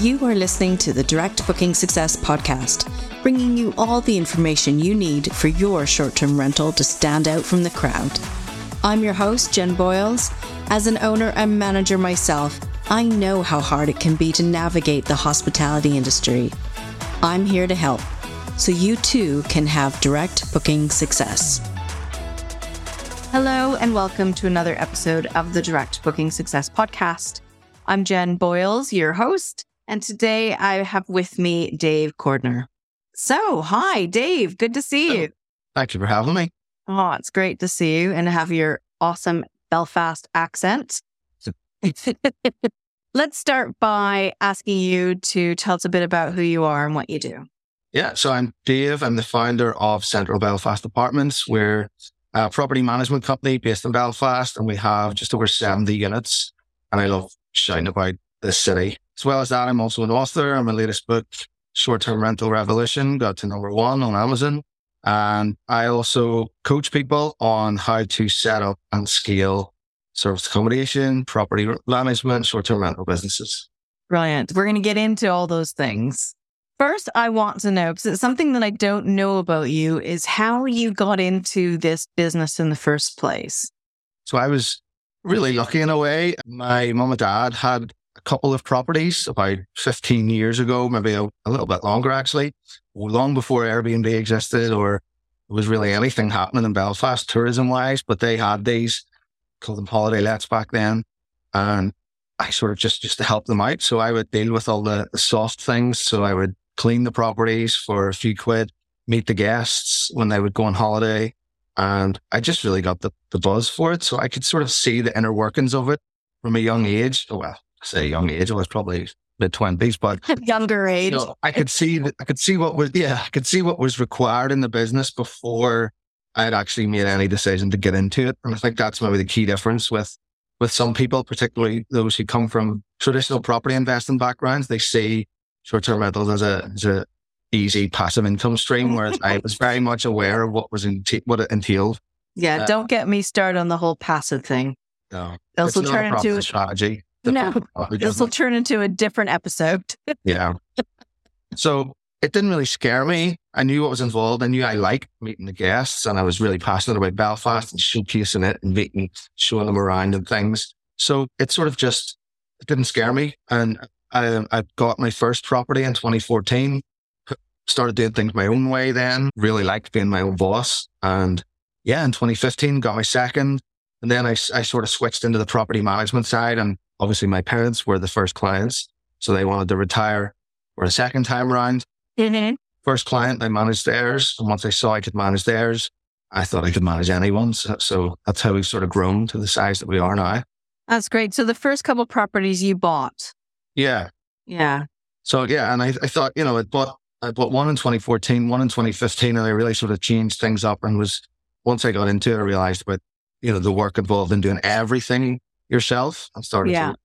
You are listening to the Direct Booking Success Podcast, bringing you all the information you need for your short-term rental to stand out from the crowd. I'm your host, Jen Boyles. As an owner and manager myself, I know how hard it can be to navigate the hospitality industry. I'm here to help, so you too can have direct booking success. Hello, and welcome to another episode of the Direct Booking Success Podcast. I'm Jen Boyles, your host, and today I have with me Dave Cordner. So, hi, Dave. Good to see you. Thank you for having me. Oh, it's great to see you and have your awesome Belfast accent. Let's start by asking you to tell us a bit about who you are and what you do. Yeah, so I'm Dave. I'm the founder of Central Belfast Apartments. We're a property management company based in Belfast, and we have just over 70 units. And I love shouting about this city. As well as that, I'm also an author. And my latest book, Short-Term Rental Revolution, got to number 1 on Amazon. And I also coach people on how to set up and scale service accommodation, property management, short-term rental businesses. Brilliant. We're going to get into all those things. First, I want to know, because it's something that I don't know about you, is how you got into this business in the first place. So I was really lucky in a way. My mum and dad had a couple of properties about 15 years ago, maybe a little bit longer actually, long before Airbnb existed or there was really anything happening in Belfast tourism-wise, but they had these, called them holiday lets back then, and I sort of just to help them out. So I would deal with all the soft things. So I would clean the properties for a few quid, meet the guests when they would go on holiday. And I just really got the buzz for it. So I could sort of see the inner workings of it from a young age. Well, I say young age, I was probably mid-20s, but younger age. You know, I could see what was required in the business before I had actually made any decision to get into it. And I think that's maybe the key difference with some people, particularly those who come from traditional property investing backgrounds. They see short-term rentals as a easy passive income stream, whereas I was very much aware of what it entailed. Yeah, don't get me started on the whole passive thing. No, this will turn into a strategy. This will turn into a different episode. Yeah. So it didn't really scare me. I knew what was involved. I knew I liked meeting the guests, and I was really passionate about Belfast and showcasing it and showing them around and things. So it sort of it didn't scare me. And I got my first property in 2014, started doing things my own way then, really liked being my own boss. And yeah, in 2015, got my second. And then I sort of switched into the property management side. And obviously my parents were the first clients. So they wanted to retire for the second time around. First client, I managed theirs. And once I saw I could manage theirs, I thought I could manage anyone's. So that's how we've sort of grown to the size that we are now. That's great. So the first couple of properties you bought. Yeah. Yeah. So yeah, and I thought, you know, I bought one in 2014, one in 2015, and I really sort of changed things up. And once I got into it, I realized about, you know, the work involved in doing everything yourself. I started to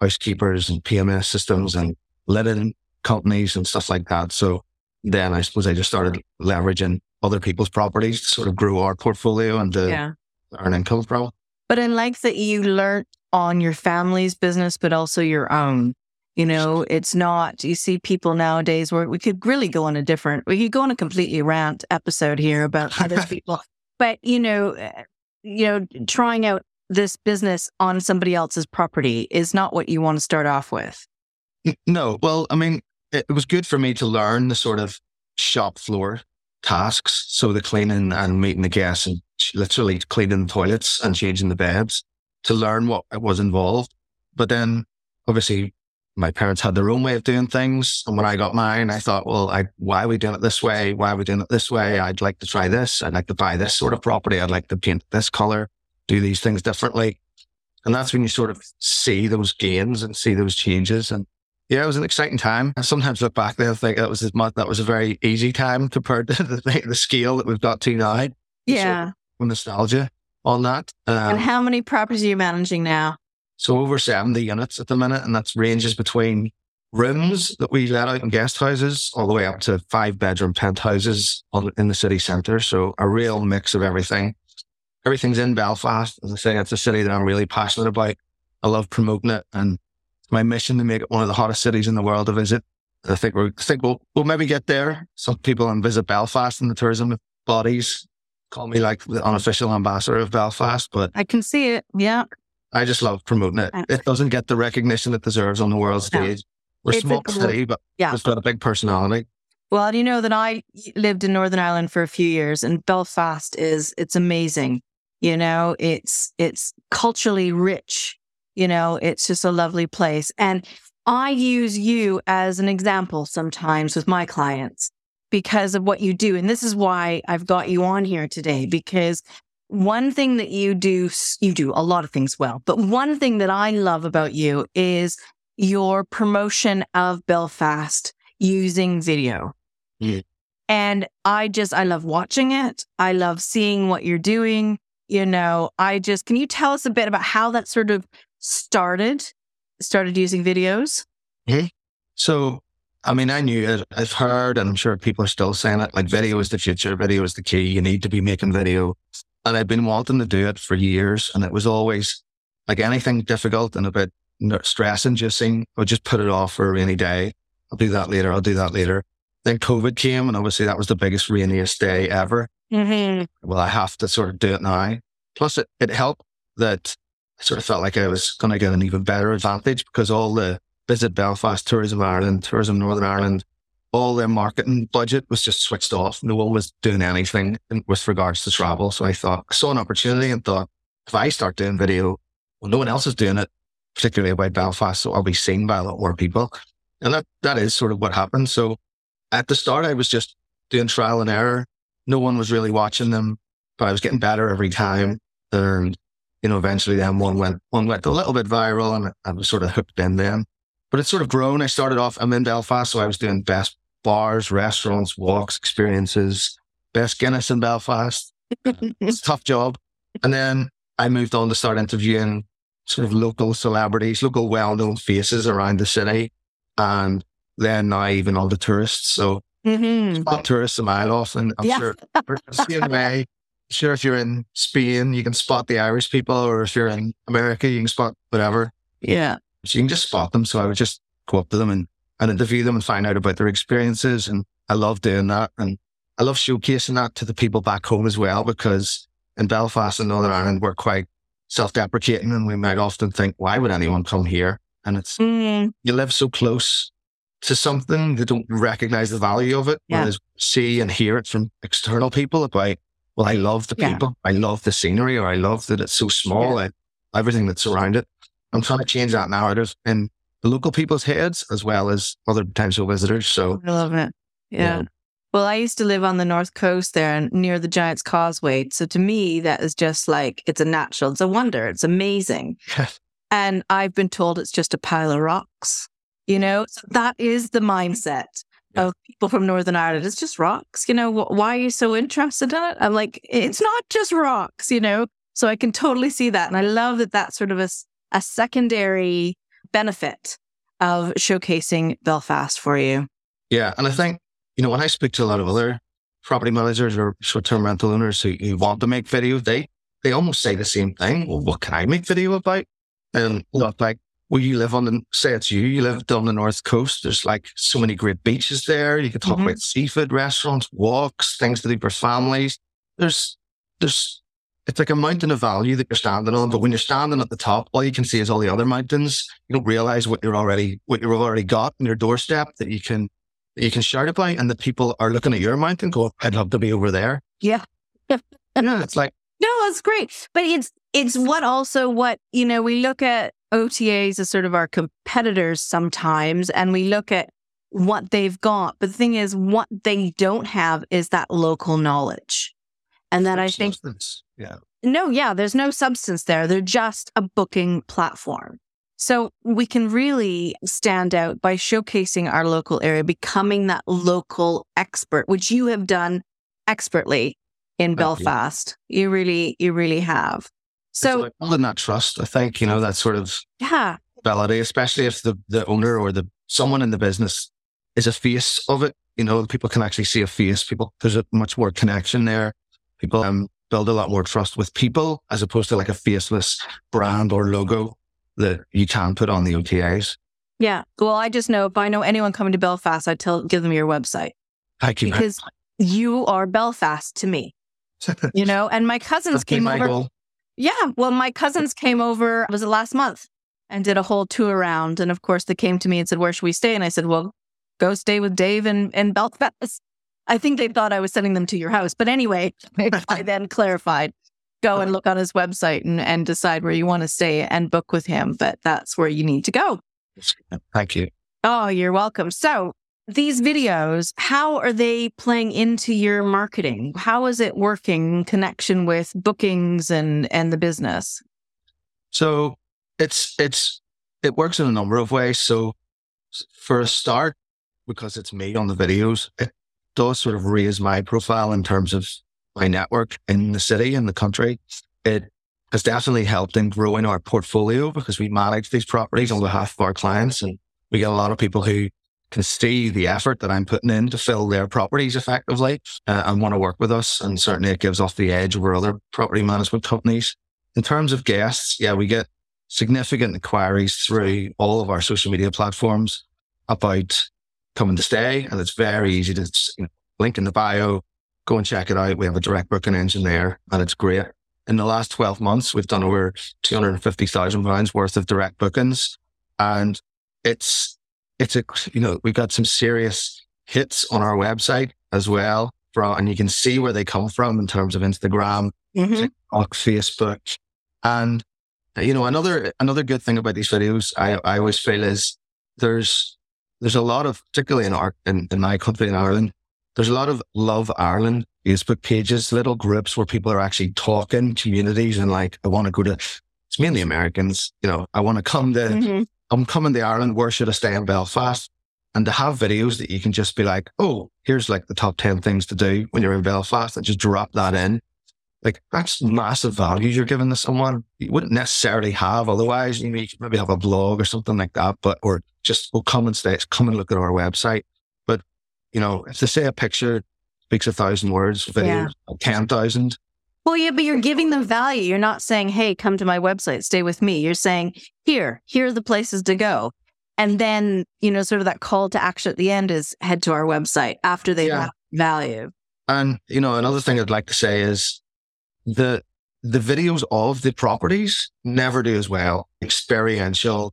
housekeepers and PMS systems and letting companies and stuff like that. So then I suppose I just started leveraging other people's properties to sort of grow our portfolio and to earn income from. But I like that you learned on your family's business, but also your own. You know, it's not, you see people nowadays where we could go on a completely rant episode here about other people, but you know, trying out this business on somebody else's property is not what you want to start off with. No. Well, I mean, it was good for me to learn the sort of shop floor tasks. So the cleaning and meeting the guests and literally cleaning the toilets and changing the beds, to learn what was involved. But then obviously my parents had their own way of doing things. And when I got mine, I thought, well, why are we doing it this way? Why are we doing it this way? I'd like to try this. I'd like to buy this sort of property. I'd like to paint this color, do these things differently. And that's when you sort of see those gains and see those changes. And yeah, it was an exciting time. I sometimes look back there and think that was a very easy time compared to the scale that we've got to now. Yeah. So, nostalgia on that. And how many properties are you managing now? So over 70 units at the minute, and that ranges between rooms that we let out in guest houses all the way up to 5-bedroom penthouses in the city centre. So a real mix of everything. Everything's in Belfast. As I say, it's a city that I'm really passionate about. I love promoting it, and my mission to make it one of the hottest cities in the world to visit. I think we'll maybe get there. Some people on Visit Belfast and the tourism bodies call me like the unofficial ambassador of Belfast, but I can see it. Yeah. I just love promoting it. It doesn't get the recognition it deserves on the world stage. We're a small city, but it's got a big personality. Well, you know that I lived in Northern Ireland for a few years, and Belfast it's amazing. You know, it's culturally rich. You know, it's just a lovely place. And I use you as an example sometimes with my clients because of what you do. And this is why I've got you on here today, because one thing that you do a lot of things well, but one thing that I love about you is your promotion of Belfast using video. Yeah. And I love watching it. I love seeing what you're doing. You know, can you tell us a bit about how that sort of started using videos? Mm-hmm. So, I mean, I knew it. I've heard, and I'm sure people are still saying it, like video is the future, video is the key, you need to be making video. And I've been wanting to do it for years, and it was always like anything difficult and a bit stress-inducing, I would just put it off for a rainy day. I'll do that later. Then COVID came, and obviously that was the biggest, rainiest day ever. Mm-hmm. Well, I have to sort of do it now. Plus, it helped that I sort of felt like I was going to get an even better advantage because all the Visit Belfast, Tourism Ireland, Tourism Northern Ireland, all their marketing budget was just switched off. No one was doing anything with regards to travel. So I saw an opportunity and thought, if I start doing video, well, no one else is doing it, particularly about Belfast, so I'll be seen by a lot more people. And that is sort of what happened. So at the start, I was just doing trial and error. No one was really watching them, but I was getting better every time. And you know, eventually then one went a little bit viral, and I was sort of hooked in then. But it's sort of grown. I started off, I'm in Belfast, so I was doing best bars, restaurants, walks, experiences, best Guinness in Belfast. It's a tough job. And then I moved on to start interviewing sort of local celebrities, local well-known faces around the city. And then now even all the tourists. So mm-hmm. Spot tourists a mile off, and I'm sure if you're in Spain, you can spot the Irish people, or if you're in America, you can spot whatever. Yeah. So you can just spot them. So I would just go up to them and interview them and find out about their experiences. And I love doing that. And I love showcasing that to the people back home as well, because in Belfast and Northern Ireland, we're quite self-deprecating, and we might often think, why would anyone come here? And it's, you live so close to something, they don't recognize the value of it. Yeah. Whereas see and hear it from external people about, well, I love the people. Yeah. I love the scenery, or I love that it's so small and everything that's around it. I'm trying to change that narrative in the local people's heads as well as other potential visitors. So I love it. Yeah. You know. Well, I used to live on the north coast there and near the Giant's Causeway. So to me, that is just like, it's a natural, it's a wonder, it's amazing. And I've been told it's just a pile of rocks. You know, so that is the mindset of people from Northern Ireland. It's just rocks. You know, why are you so interested in it? I'm like, it's not just rocks, you know? So I can totally see that. And I love that that's sort of a secondary benefit of showcasing Belfast for you. Yeah. And I think, you know, when I speak to a lot of other property managers or short-term rental owners who want to make video, they almost say the same thing. Well, what can I make video about? And not like, well, you live on you live down the north coast. There's like so many great beaches there. You can talk about seafood, restaurants, walks, things to do for families. There's it's like a mountain of value that you're standing on, but when you're standing at the top, all you can see is all the other mountains. You don't realize what you've already got on your doorstep that you can shout about, and the people are looking at your mountain going, I'd love to be over there. Yeah. Yeah, it's like, no, it's great. But it's what we look at OTAs as sort of our competitors sometimes, and we look at what they've got. But the thing is, what they don't have is that local knowledge. And that I think... Substance. Yeah. No, yeah, there's no substance there. They're just a booking platform. So we can really stand out by showcasing our local area, becoming that local expert, which you have done expertly in Belfast. Yeah. You really have. So it's building that trust, I think, that sort of ability, especially if the owner or someone in the business is a face of it. People can actually see a face. There's a much more connection there. People build a lot more trust with people as opposed to like a faceless brand or logo that you can put on the OTAs. Yeah. Well, I just know if I know anyone coming to Belfast, I'd give them your website. Thank you. Because you are Belfast to me, and my cousins came over. Goal. Yeah. Well, my cousins came over, was it last month, and did a whole tour around. And of course they came to me and said, where should we stay? And I said, well, go stay with Dave in Belfast. I think they thought I was sending them to your house. But anyway, I then clarified, go and look on his website and decide where you want to stay and book with him. But that's where you need to go. Thank you. Oh, you're welcome. So these videos, how are they playing into your marketing? How is it working in connection with bookings and the business? So it works in a number of ways. So for a start, because it's me on the videos, it does sort of raise my profile in terms of my network in the city and the country. It has definitely helped in growing our portfolio because we manage these properties on behalf of our clients, and we get a lot of people who can see the effort that I'm putting in to fill their properties effectively and want to work with us. And certainly it gives us the edge over other property management companies. In terms of guests, we get significant inquiries through all of our social media platforms about coming to stay, and it's very easy to link in the bio, go and check it out. We have a direct booking engine there, and it's great. In the last 12 months, we've done over £250,000 worth of direct bookings, and it's we've got some serious hits on our website as well, and you can see where they come from in terms of Instagram, TikTok, Facebook, and another good thing about these videos I always feel is there's a lot of, particularly in my country in Ireland, there's a lot of Love Ireland Facebook pages, little groups where people are actually talking, communities, and like, I want to go to, it's mainly Americans, I want to come to, I'm coming to Ireland, where should I stay in Belfast? And to have videos that you can just be like, oh, here's like the top 10 things to do when you're in Belfast, and just drop that in. Like, that's massive value you're giving to someone you wouldn't necessarily have otherwise. You could maybe have a blog or something like that, or just come and stay, come and look at our website. But if they say a picture speaks 1,000 words, video 10,000. Well, yeah, but you're giving them value. You're not saying, "Hey, come to my website, stay with me." You're saying, "Here are the places to go," and then sort of that call to action at the end is head to our website after they have value. And another thing I'd like to say is, the videos of the properties never do as well. Experiential,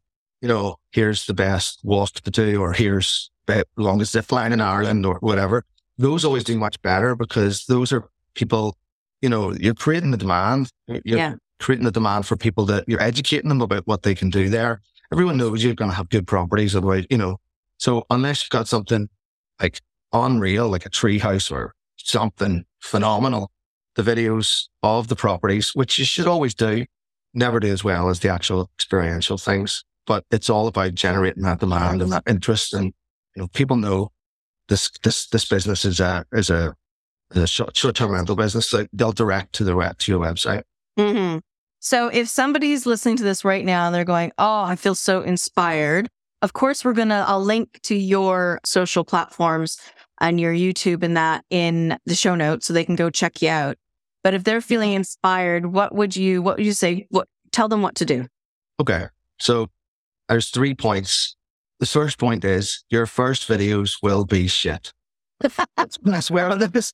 here's the best walk to do, or here's the longest zip line in Ireland, or whatever. Those always do much better because those are people, you're creating the demand. You're creating the demand for people that you're educating them about what they can do there. Everyone knows you're going to have good properties otherwise, So unless you've got something like unreal, like a tree house or something phenomenal, the videos of the properties, which you should always do, never do as well as the actual experiential things. But it's all about generating that demand and that interest. And, people know this business is a short-term rental business. So they'll direct to your website. Mm-hmm. So if somebody's listening to this right now and they're going, oh, I feel so inspired. Of course, I'll link to your social platforms and your YouTube and that in the show notes so they can go check you out. But if they're feeling inspired, what would you say? Tell them what to do. Okay. So there's 3 points. The first point is your first videos will be shit. I swear on this.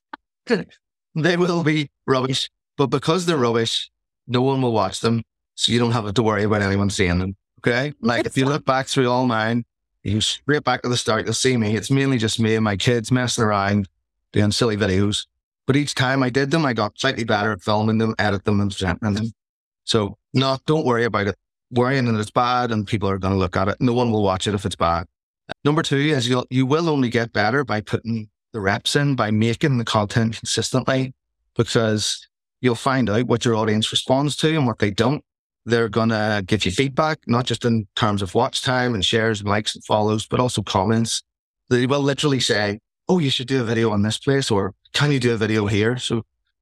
They will be rubbish. But because they're rubbish, no one will watch them. So you don't have to worry about anyone seeing them. Okay? Like if you look back through all mine, you straight back to the start, you'll see me. It's mainly just me and my kids messing around, doing silly videos. But each time I did them, I got slightly better at filming them, edit them, and presenting them. So no, don't worry about it. Worrying that it's bad and people are going to look at it. No one will watch it if it's bad. Number two is you will only get better by putting the reps in, by making the content consistently, because you'll find out what your audience responds to and what they don't. They're going to give you feedback, not just in terms of watch time and shares and likes and follows, but also comments. They will literally say, oh, you should do a video on this place, or can you do a video here?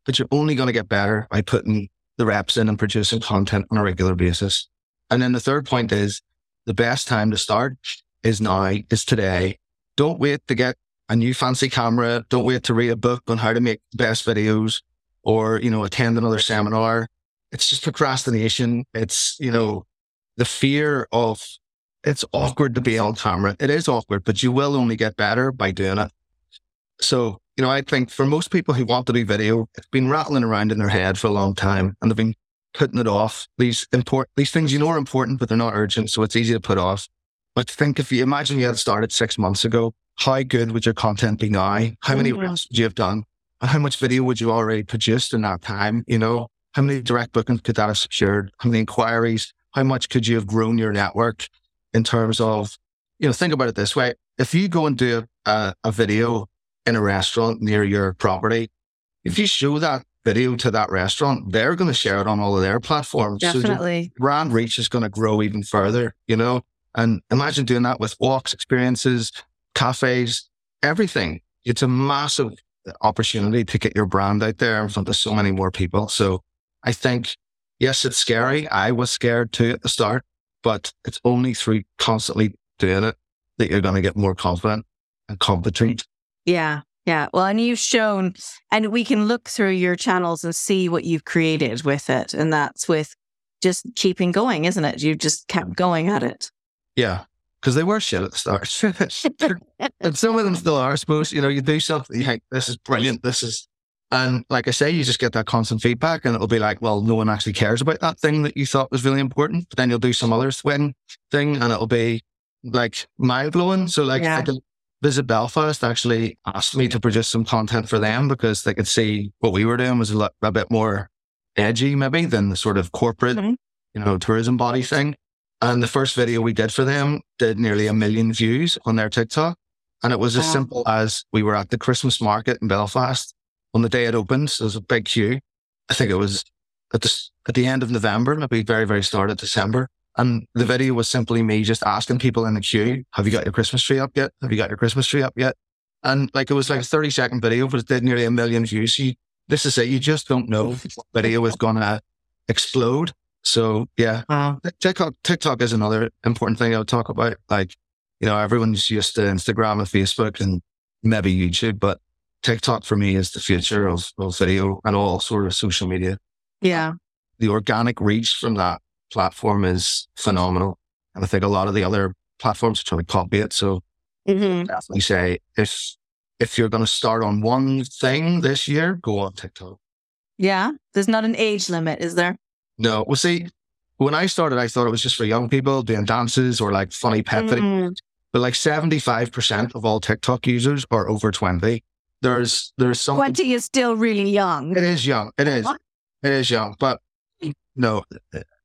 But you're only going to get better by putting the reps in and producing content on a regular basis. And then the third point is the best time to start is now, is today. Don't wait to get a new fancy camera. Don't wait to read a book on how to make the best videos or, attend another seminar. It's just procrastination. It's, the fear of it's awkward to be on camera. It is awkward, but you will only get better by doing it. So, I think for most people who want to do video, it's been rattling around in their head for a long time and they've been putting it off. These things are important, but they're not urgent. So it's easy to put off. But think if you imagine you had started 6 months ago, how good would your content be now? How many reps would you have done? And how much video would you already produced in that time? How many direct bookings could that have secured? How many inquiries? How much could you have grown your network in terms of, think about it this way. If you go and do a video in a restaurant near your property, if you show that video to that restaurant, they're going to share it on all of their platforms. Definitely. So your brand reach is going to grow even further, And imagine doing that with walks, experiences, cafes, everything. It's a massive opportunity to get your brand out there in front of so many more people. So I think, yes, it's scary. I was scared too at the start, but it's only through constantly doing it that you're going to get more confident and competent. Yeah. Yeah. Well, and you've shown, and we can look through your channels and see what you've created with it. And that's with just keeping going, isn't it? You just kept going at it. Yeah, because they were shit at the start. And some of them still are, I suppose. You do something, you think, this is brilliant, and like I say, you just get that constant feedback and it'll be like, well, no one actually cares about that thing that you thought was really important. But then you'll do some other thing and it'll be like mind-blowing. So Visit Belfast actually asked me to produce some content for them because they could see what we were doing was a bit more edgy maybe than the sort of corporate, tourism body thing. And the first video we did for them did nearly 1 million views on their TikTok. And it was as simple as we were at the Christmas market in Belfast on the day it opened. So there was a big queue. I think it was at the end of November, maybe very, very start of December. And the video was simply me just asking people in the queue, have you got your Christmas tree up yet? Have you got your Christmas tree up yet? And it was a 30-second video, but it did nearly 1 million views. So this is it. You just don't know if the video is going to explode. So TikTok is another important thing I would talk about. Everyone's used to Instagram and Facebook and maybe YouTube, but TikTok for me is the future of video and all sort of social media. Yeah. The organic reach from that platform is phenomenal. And I think a lot of the other platforms are trying to copy it. So definitely say if you're going to start on one thing this year, go on TikTok. Yeah. There's not an age limit, is there? No. Well, see, when I started, I thought it was just for young people doing dances or funny pet videos. But 75% of all TikTok users are over 20. There's something. 20 is still really young. It is young. It is. What? It is young. But no,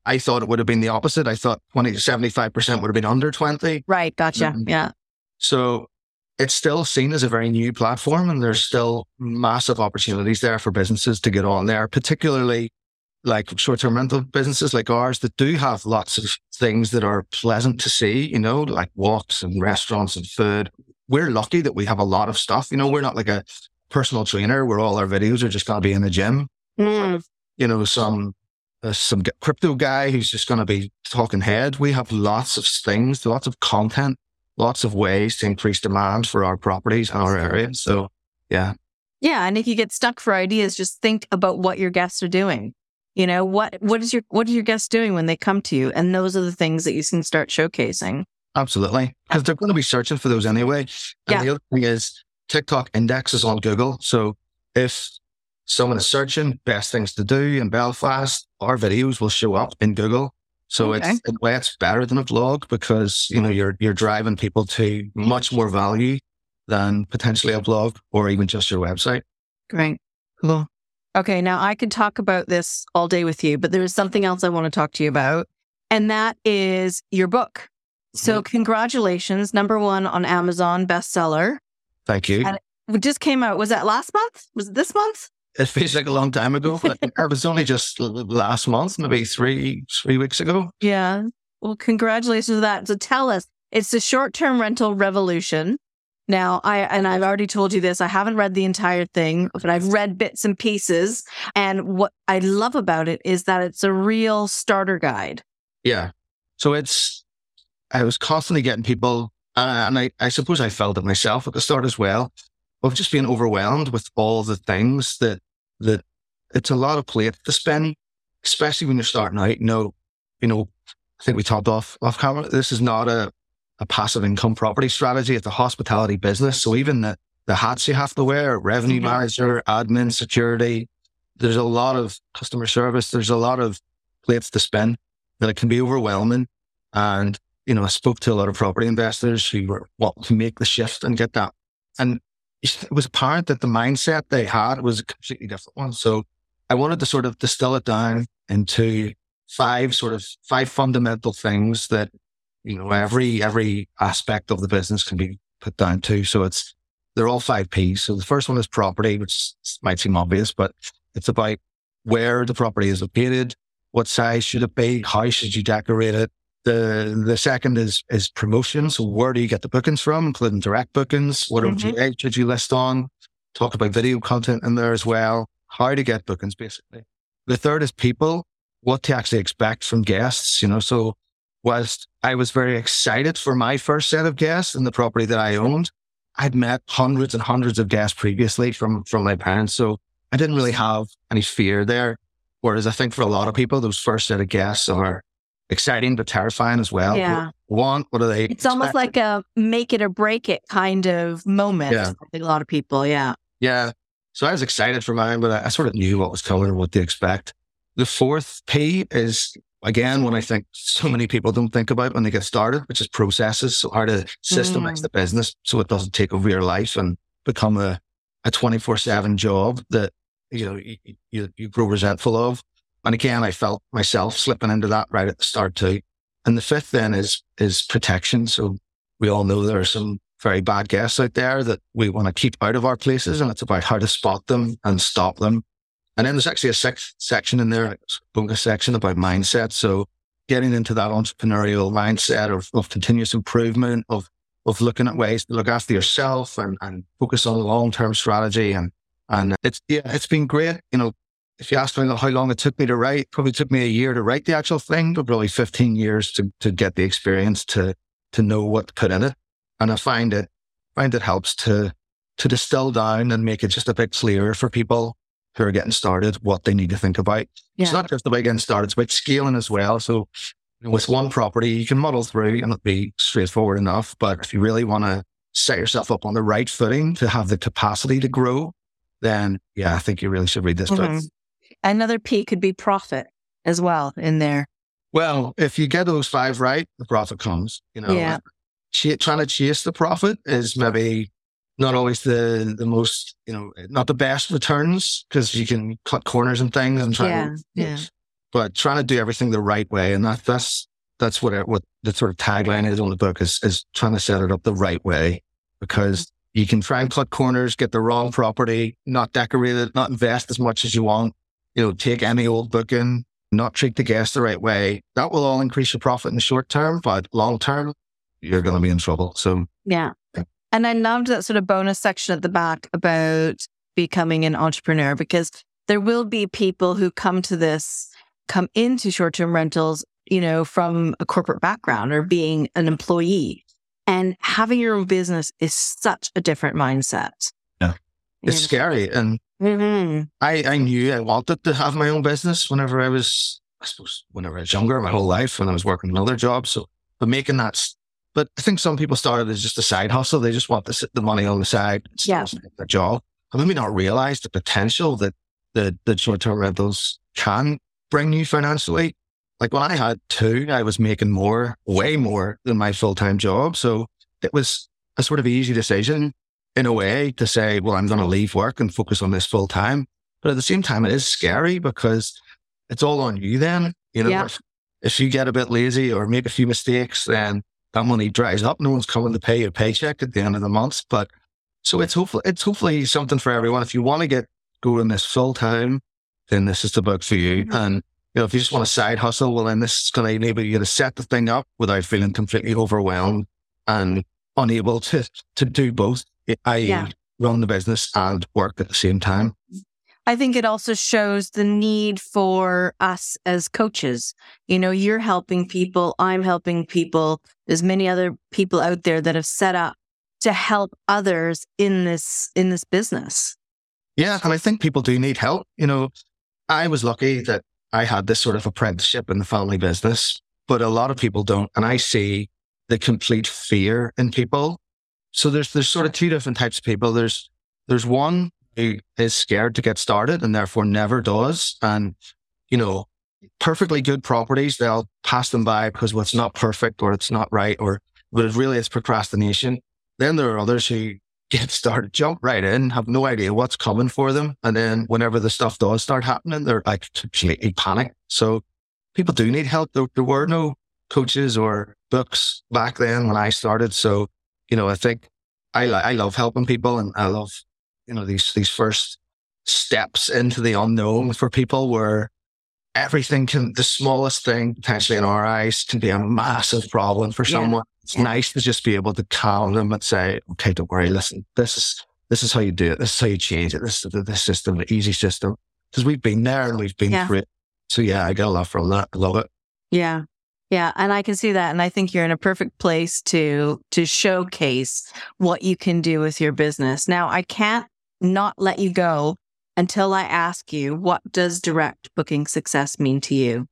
I thought it would have been the opposite. I thought 20 to 75% would have been under 20. Right. Gotcha. Yeah. So it's still seen as a very new platform, and there's still massive opportunities there for businesses to get on there, particularly short-term rental businesses like ours that do have lots of things that are pleasant to see, like walks and restaurants and food. We're lucky that we have a lot of stuff. We're not like a personal trainer where all our videos are just going to be in the gym. Some crypto guy who's just going to be talking head. We have lots of things, lots of content, lots of ways to increase demand for our properties and our area. So, yeah. Yeah, and if you get stuck for ideas, just think about what your guests are doing. What are your guests doing when they come to you? And those are the things that you can start showcasing. Absolutely. Because they're going to be searching for those anyway. And the other thing is TikTok indexes on Google. So if someone is searching best things to do in Belfast, our videos will show up in Google. So it's in a way it's better than a vlog because, you know, you're driving people to much more value than potentially a blog or even just your website. Great. Cool. Okay. Now I could talk about this all day with you, but there is something else I want to talk to you about, and that is your book. So congratulations, number one on Amazon bestseller. Thank you. And it just came out. Was that last month? Was it this month? It feels like a long time ago, but it was only just last month, maybe three weeks ago. Yeah. Well, congratulations on that. So tell us, it's the Short-Term Rental Revolution. Now, I've already told you this, I haven't read the entire thing, but I've read bits and pieces. And what I love about it is that it's a real starter guide. Yeah. So I was constantly getting people, and I suppose I felt it myself at the start as well, of just being overwhelmed with all the things that it's a lot of plate to spend, especially when you're starting out. You know, I think we talked off camera, this is not a passive income property strategy. It's a hospitality business. So even the hats you have to wear, revenue manager, admin, security, there's a lot of customer service. There's a lot of plates to spin that it can be overwhelming. And, you know, I spoke to a lot of property investors who were wanting to make the shift and get that. And it was apparent that the mindset they had was a completely different one. So I wanted to sort of distill it down into five fundamental things that, you know, every aspect of the business can be put down to. So they're all 5 Ps. So the first one is property, which might seem obvious, but it's about where the property is located, what size should it be, how should you decorate it. The second is promotion. So where do you get the bookings from, including direct bookings? What OTA should you list on? Talk about video content in there as well. How to get bookings, basically. The third is people, what to actually expect from guests, you know. So whilst I was very excited for my first set of guests in the property that I owned, I'd met hundreds and hundreds of guests previously from my parents. So I didn't really have any fear there. Whereas I think for a lot of people, those first set of guests are exciting, but terrifying as well. Yeah. What are they? It's expecting? Almost like a make it or break it kind of moment. Yeah. I think a lot of people. Yeah. Yeah. So I was excited for mine, but I sort of knew what was coming and what to expect. The fourth P is, again, one I think so many people don't think about when they get started, which is processes. So how to systemize the business so it doesn't take over your life and become a 24/7 job that, you know, you grow resentful of. And again, I felt myself slipping into that right at the start too. And the fifth then is protection. So we all know there are some very bad guests out there that we want to keep out of our places, and it's about how to spot them and stop them. And then there's actually a sixth section in there, a bonus section about mindset. So getting into that entrepreneurial mindset of continuous improvement, of looking at ways to look after yourself and focus on long-term strategy. And it's been great. You know, if you ask me how long it took me to write, probably took me a year to write the actual thing, but probably 15 years to get the experience to know what to put in it. And I find it helps to distill down and make it just a bit clearer for people who are getting started, what they need to think about. Yeah. It's not just about getting started, it's about scaling as well. So with one property, you can muddle through and it'll be straightforward enough. But if you really want to set yourself up on the right footing to have the capacity to grow, then yeah, I think you really should read this book. Another P could be profit as well in there. Well, if you get those five right, the profit comes. You know, yeah. Trying to chase the profit is maybe not always the most, you know, not the best returns, because you can cut corners and things and try. Yeah, yeah. But trying to do everything the right way, and that's what the sort of tagline is on the book is trying to set it up the right way, because you can try and cut corners, get the wrong property, not decorate it, not invest as much as you want. You know, take any old booking, not treat the guests the right way. That will all increase your profit in the short term, but long term, you're going to be in trouble. So yeah. And I loved that sort of bonus section at the back about becoming an entrepreneur, because there will be people who come into short-term rentals, you know, from a corporate background or being an employee. And having your own business is such a different mindset. Yeah. It's scary. And I knew I wanted to have my own business whenever I was younger, my whole life, when I was working another job. So, but making that... But I think some people started as just a side hustle. They just want the money on the side. It's their job. And maybe not realize the potential that that short-term rentals can bring you financially. Like when I had two, I was making more, way more than my full-time job. So it was a sort of easy decision in a way to say, well, I'm going to leave work and focus on this full-time. But at the same time, it is scary because it's all on you then. You know, if you get a bit lazy or make a few mistakes, then that money dries up. No one's coming to pay your paycheck at the end of the month. But so it's hopefully something for everyone. If you want to get going this full-time, then this is the book for you. And you know, if you just want a side hustle, well, then this is going to enable you to set the thing up without feeling completely overwhelmed and unable to do both, i.e. run the business and work at the same time. I think it also shows the need for us as coaches. You know, you're helping people, I'm helping people. There's many other people out there that have set up to help others in this business. Yeah, and I think people do need help. You know, I was lucky that I had this sort of apprenticeship in the family business, but a lot of people don't. And I see the complete fear in people. So there's sort of two different types of people. There's one who is scared to get started and therefore never does. And, you know, perfectly good properties, they'll pass them by because, well, it's not perfect or it's not right, or but it really is procrastination. Then there are others who get started, jump right in, have no idea what's coming for them. And then whenever the stuff does start happening, they're like completely panicked. So people do need help. There were no coaches or books back then when I started. So, you know, I think I love helping people, and I love, you know, these first steps into the unknown for people where everything can, the smallest thing potentially in our eyes can be a massive problem for someone. It's nice to just be able to calm them and say, okay, don't worry, listen, this is how you do it. This is how you change it. This is the system, the easy system. Because we've been there and we've been through it. So I get a lot from that. I love it. Yeah. Yeah. And I can see that. And I think you're in a perfect place to showcase what you can do with your business. Now, I can't not let you go until I ask you, what does direct booking success mean to you?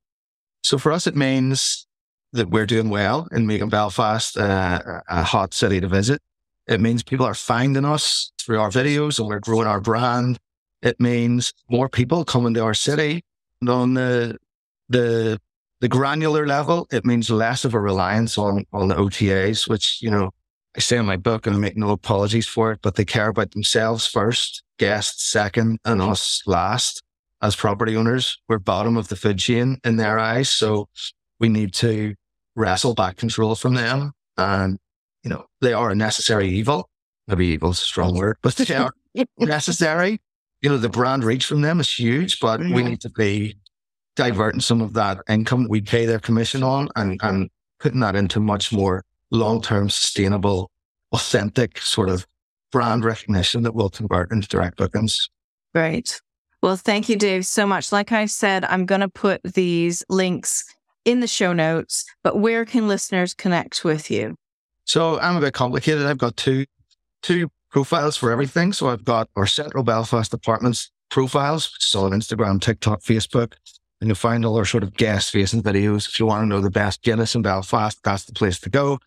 So for us, it means that we're doing well in making Belfast a hot city to visit. It means people are finding us through our videos and we're growing our brand. It means more people coming to our city. And on the granular level, it means less of a reliance on the OTAs, which, you know, I say in my book, and I make no apologies for it, but they care about themselves first, guests second, and us last. As property owners, we're bottom of the food chain in their eyes. So we need to wrestle back control from them. And, you know, they are a necessary evil. Maybe evil is a strong word, but they are necessary. You know, the brand reach from them is huge, but we need to be diverting some of that income that we pay their commission on and putting that into much more long-term, sustainable, authentic sort of brand recognition that will convert into direct bookings. Right. Well, thank you, Dave, so much. Like I said, I'm going to put these links in the show notes, but where can listeners connect with you? So I'm a bit complicated. I've got two profiles for everything. So I've got our Central Belfast Apartments profiles, which is on Instagram, TikTok, Facebook. And you'll find all our sort of guest-facing videos. If you want to know the best Guinness in Belfast, that's the place to go.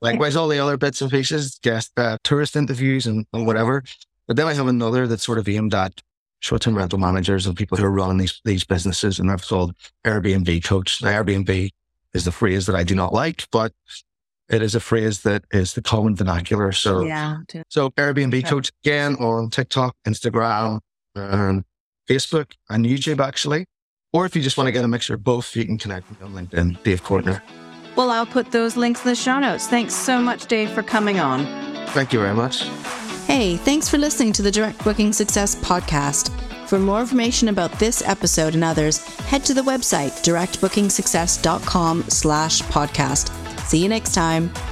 Likewise, all the other bits and pieces, guest tourist interviews and whatever. But then I have another that's sort of aimed at short-term rental managers and people who are running these businesses, and I've called Airbnb coach. Now, Airbnb is the phrase that I do not like, but it is a phrase that is the common vernacular. So, so Airbnb coach, again, on TikTok, Instagram, and Facebook, and YouTube, actually. Or if you just want to get a mixture of both, you can connect with me on LinkedIn, Dave Cordner. Well, I'll put those links in the show notes. Thanks so much, Dave, for coming on. Thank you very much. Hey, thanks for listening to the Direct Booking Success Podcast. For more information about this episode and others, head to the website, directbookingsuccess.com/podcast. See you next time.